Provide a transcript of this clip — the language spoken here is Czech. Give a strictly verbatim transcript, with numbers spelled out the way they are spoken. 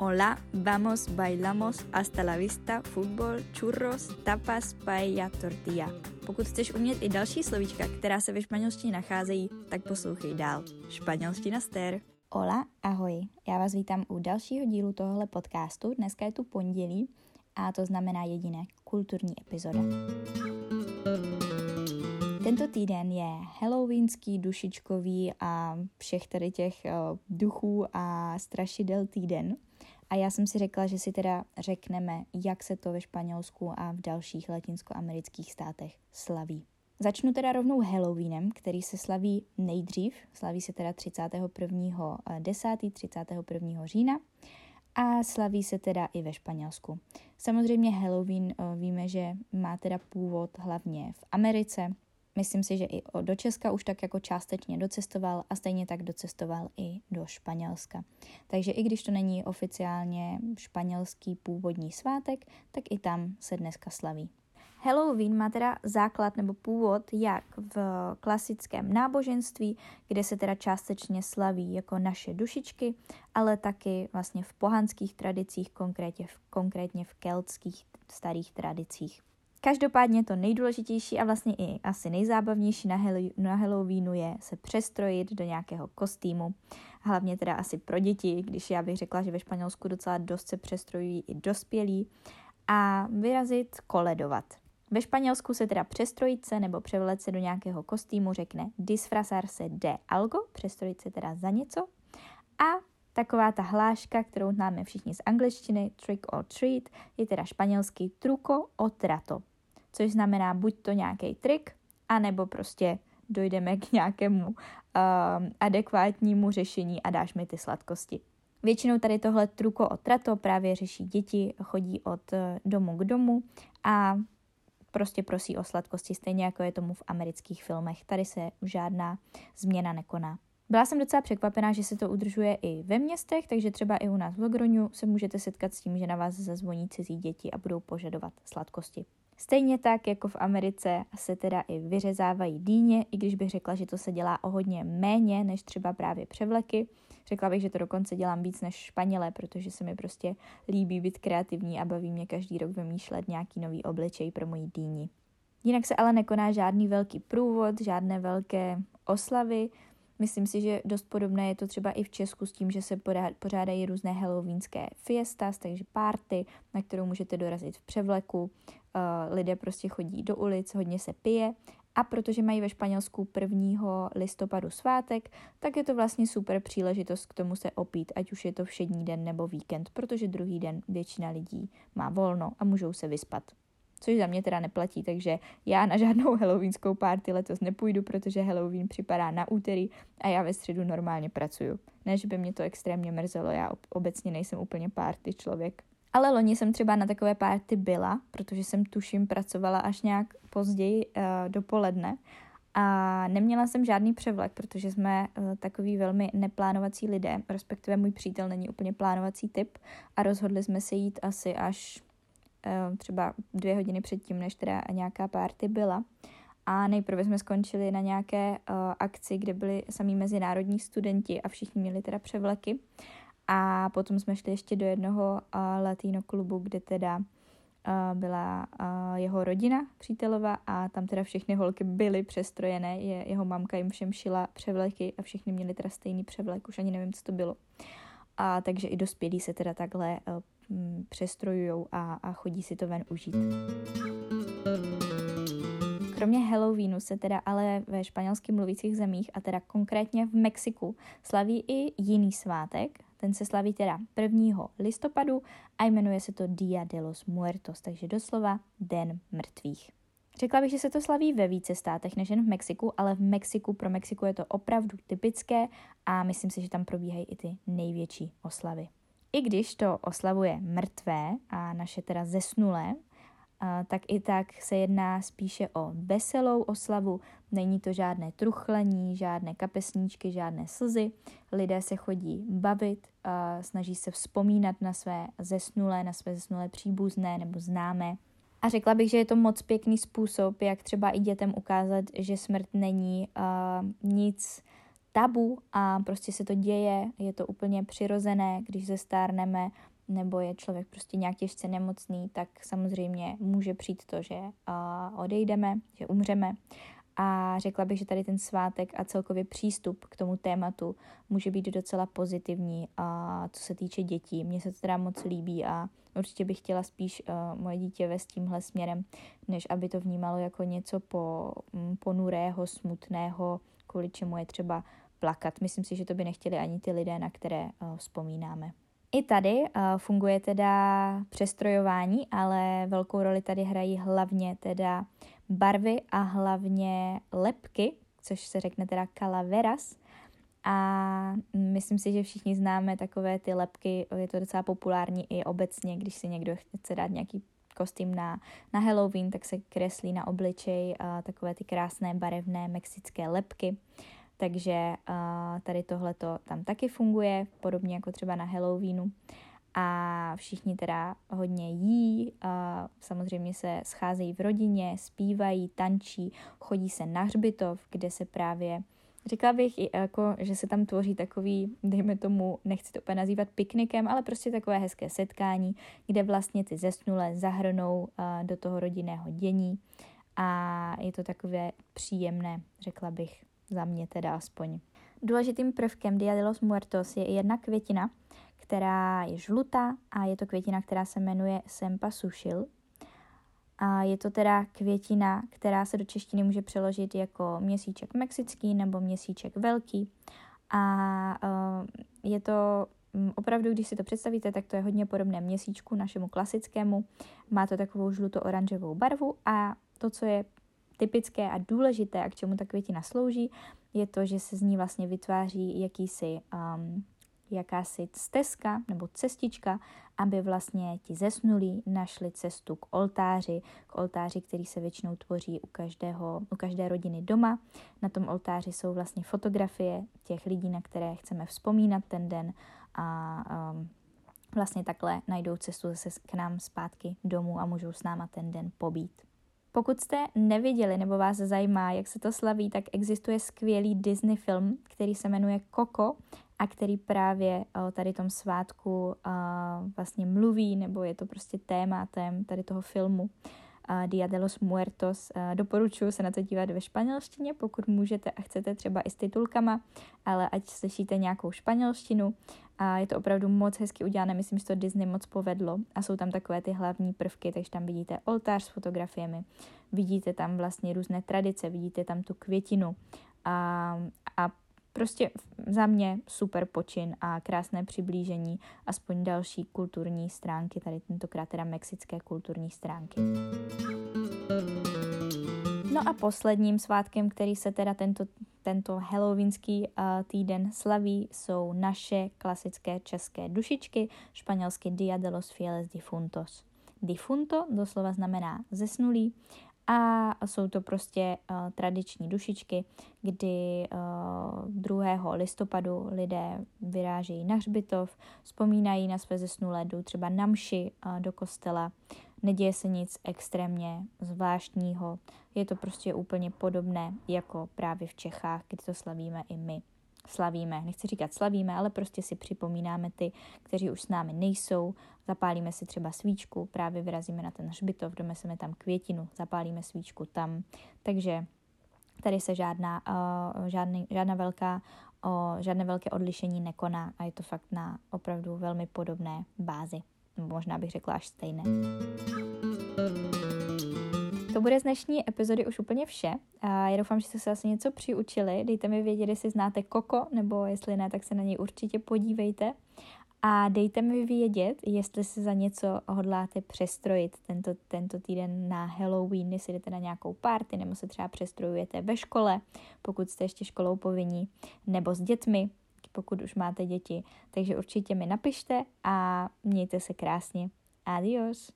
Hola, vamos, bailamos, hasta la vista, fotbal, churros, tapas, paella, tortilla. Pokud chceš umět i další slovíčka, která se ve španělštině nacházejí, tak poslouchej dál. Španělština stér. Hola, ahoj. Já vás vítám u dalšího dílu tohohle podcastu. Dneska je tu pondělí a to znamená jediné kulturní epizoda. Tento týden je halloweenský, dušičkový a všech tady těch uh, duchů a strašidel týden. A já jsem si řekla, že si teda řekneme, jak se to ve Španělsku a v dalších latinskoamerických státech slaví. Začnu teda rovnou Halloweenem, který se slaví nejdřív. Slaví se teda třicátého prvního desátého třicátého prvního října a slaví se teda i ve Španělsku. Samozřejmě Halloween víme, že má teda původ hlavně v Americe. Myslím si, že i do Česka už tak jako částečně docestoval a stejně tak docestoval i do Španělska. Takže i když to není oficiálně španělský původní svátek, tak i tam se dneska slaví. Halloween má teda základ nebo původ jak v klasickém náboženství, kde se teda částečně slaví jako naše dušičky, ale taky vlastně v pohanských tradicích, konkrétně v, konkrétně v keltských starých tradicích. Každopádně to nejdůležitější a vlastně i asi nejzábavnější na Halloweenu je se přestrojit do nějakého kostýmu. Hlavně teda asi pro děti, když já bych řekla, že ve Španělsku docela dost se přestrojují i dospělí. A vyrazit koledovat. Ve Španělsku se teda přestrojit se nebo převlet se do nějakého kostýmu řekne disfrazar se de algo, přestrojit se teda za něco. A taková ta hláška, kterou známe všichni z angličtiny, trick or treat, je teda španělský truco o trato, což znamená buď to nějaký trik, anebo prostě dojdeme k nějakému um, adekvátnímu řešení a dáš mi ty sladkosti. Většinou tady tohle truco o trato právě řeší děti, chodí od domu k domu a prostě prosí o sladkosti, stejně jako je tomu v amerických filmech. Tady se žádná změna nekoná. Byla jsem docela překvapená, že se to udržuje i ve městech, takže třeba i u nás v Logroňu se můžete setkat s tím, že na vás zazvoní cizí děti a budou požadovat sladkosti. Stejně tak, jako v Americe, se teda i vyřezávají dýně, i když bych řekla, že to se dělá o hodně méně než třeba právě převleky. Řekla bych, že to dokonce dělám víc než Španělé, protože se mi prostě líbí být kreativní a baví mě každý rok vymýšlet nějaký nový obličej pro moji dýni. Jinak se ale nekoná žádný velký průvod, žádné velké oslavy. Myslím si, že dost podobné je to třeba i v Česku s tím, že se pořádají různé halloweenské fiestas, takže party, na kterou můžete dorazit v převleku. Lidé prostě chodí do ulic, hodně se pije a protože mají ve Španělsku prvního listopadu svátek, tak je to vlastně super příležitost k tomu se opít, ať už je to všední den nebo víkend, protože druhý den většina lidí má volno a můžou se vyspat. Což za mě teda neplatí, takže já na žádnou halloweenskou party letos nepůjdu, protože Halloween připadá na úterý a já ve středu normálně pracuju. Ne, že by mě to extrémně mrzelo, já obecně nejsem úplně party člověk. Ale loni jsem třeba na takové party byla, protože jsem tuším pracovala až nějak později uh, dopoledne a neměla jsem žádný převlek, protože jsme uh, takový velmi neplánovací lidé, respektive můj přítel není úplně plánovací typ a rozhodli jsme se jít asi až třeba dvě hodiny předtím, než teda nějaká party byla. A nejprve jsme skončili na nějaké uh, akci, kde byli samí mezinárodní studenti a všichni měli teda převleky. A potom jsme šli ještě do jednoho uh, latino klubu, kde teda uh, byla uh, jeho rodina přítelova a tam teda všechny holky byly přestrojené. Je, jeho mamka jim všem šila převleky a všichni měli teda stejný převlek, už ani nevím, co to bylo. A takže i dospělí se teda takhle uh, přestrojujou a, a chodí si to ven užít. Kromě Halloweenu se teda ale ve španělsky mluvících zemích a teda konkrétně v Mexiku slaví i jiný svátek. Ten se slaví teda prvního listopadu a jmenuje se to Día de los Muertos, takže doslova Den mrtvých. Řekla bych, že se to slaví ve více státech než jen v Mexiku, ale v Mexiku pro Mexiku je to opravdu typické a myslím si, že tam probíhají i ty největší oslavy. I když to oslavuje mrtvé a naše teda zesnulé, tak i tak se jedná spíše o veselou oslavu. Není to žádné truchlení, žádné kapesníčky, žádné slzy. Lidé se chodí bavit, snaží se vzpomínat na své zesnulé, na své zesnulé příbuzné nebo známé. A řekla bych, že je to moc pěkný způsob, jak třeba i dětem ukázat, že smrt není uh, nic tabu a prostě se to děje, je to úplně přirozené, když zestárneme nebo je člověk prostě nějak těžce nemocný, tak samozřejmě může přijít to, že odejdeme, že umřeme. A řekla bych, že tady ten svátek a celkově přístup k tomu tématu může být docela pozitivní, a co se týče dětí. Mně se to teda moc líbí a určitě bych chtěla spíš uh, moje dítě vést tímhle směrem, než aby to vnímalo jako něco po, um, ponurého, smutného, kvůli čemu je třeba plakat. Myslím si, že to by nechtěli ani ty lidé, na které uh, vzpomínáme. I tady uh, funguje teda přestrojování, ale velkou roli tady hrají hlavně teda barvy a hlavně lepky, což se řekne teda calaveras. A myslím si, že všichni známe takové ty lepky, je to docela populární i obecně, když si někdo chce dát nějaký kostým na, na Halloween, tak se kreslí na obličej uh, takové ty krásné barevné mexické lepky. Takže uh, tady tohleto tam taky funguje, podobně jako třeba na Halloweenu. A všichni teda hodně jí, uh, samozřejmě se scházejí v rodině, zpívají, tančí, chodí se na hřbitov, kde se právě, řekla bych, i jako, že se tam tvoří takový, dejme tomu, nechci to úplně nazývat piknikem, ale prostě takové hezké setkání, kde vlastně ty zesnulé zahrnou uh, do toho rodinného dění. A je to takové příjemné, řekla bych. Za mě teda aspoň. Důležitým prvkem Dia de los Muertos je i jedna květina, která je žlutá a je to květina, která se jmenuje Sempasúchil. A je to teda květina, která se do češtiny může přeložit jako měsíček mexický nebo měsíček velký. A je to opravdu, když si to představíte, tak to je hodně podobné měsíčku našemu klasickému. Má to takovou žluto-oranžovou barvu a to, co je typické a důležité, a k čemu ta květina slouží, je to, že se z ní vlastně vytváří jakýsi, um, jakási stezka nebo cestička, aby vlastně ti zesnulí našli cestu k oltáři, k oltáři, který se většinou tvoří u, každého, u každé rodiny doma. Na tom oltáři jsou vlastně fotografie těch lidí, na které chceme vzpomínat ten den a um, vlastně takhle najdou cestu zase k nám zpátky domů a můžou s náma ten den pobít. Pokud jste neviděli nebo vás zajímá, jak se to slaví, tak existuje skvělý Disney film, který se jmenuje Koko a který právě o tady tom svátku uh, vlastně mluví, nebo je to prostě tématem tady toho filmu uh, Dia de los Muertos. Uh, doporučuji se na to dívat ve španělštině, pokud můžete a chcete, třeba i s titulkama, ale ať slyšíte nějakou španělštinu. A je to opravdu moc hezky udělané, myslím, že to Disney moc povedlo a jsou tam takové ty hlavní prvky, takže tam vidíte oltář s fotografiemi, vidíte tam vlastně různé tradice, vidíte tam tu květinu a, a prostě za mě super počin a krásné přiblížení, aspoň další kulturní stránky, tady tentokrát teda mexické kulturní stránky. No a posledním svátkem, který se teda tento Tento halloweenský uh, týden slaví, jsou naše klasické české dušičky, španělsky Día de los Fieles Difuntos. Difunto doslova znamená zesnulý a jsou to prostě uh, tradiční dušičky, kdy uh, druhého listopadu lidé vyrážejí na hřbitov, vzpomínají na své zesnulé, jdou třeba na mši uh, do kostela. Neděje se nic extrémně zvláštního, je to prostě úplně podobné jako právě v Čechách, kdy to slavíme i my. Slavíme, nechci říkat slavíme, ale prostě si připomínáme ty, kteří už s námi nejsou, zapálíme si třeba svíčku, právě vyrazíme na ten hřbitov, doneseme tam květinu, zapálíme svíčku tam, takže tady se žádná, uh, žádný, žádná velká, uh, žádné velké odlišení nekoná a je to fakt na opravdu velmi podobné bázi. Možná bych řekla až stejné. To bude z dnešní epizody už úplně vše. Já doufám, že jste se asi něco přiučili. Dejte mi vědět, jestli znáte Koko, nebo jestli ne, tak se na něj určitě podívejte. A dejte mi vědět, jestli se za něco hodláte přestrojit tento, tento týden na Halloween, jestli jdete na nějakou party, nebo se třeba přestrojujete ve škole, pokud jste ještě školou povinní, nebo s dětmi, pokud už máte děti. Takže určitě mi napište a mějte se krásně. Adios!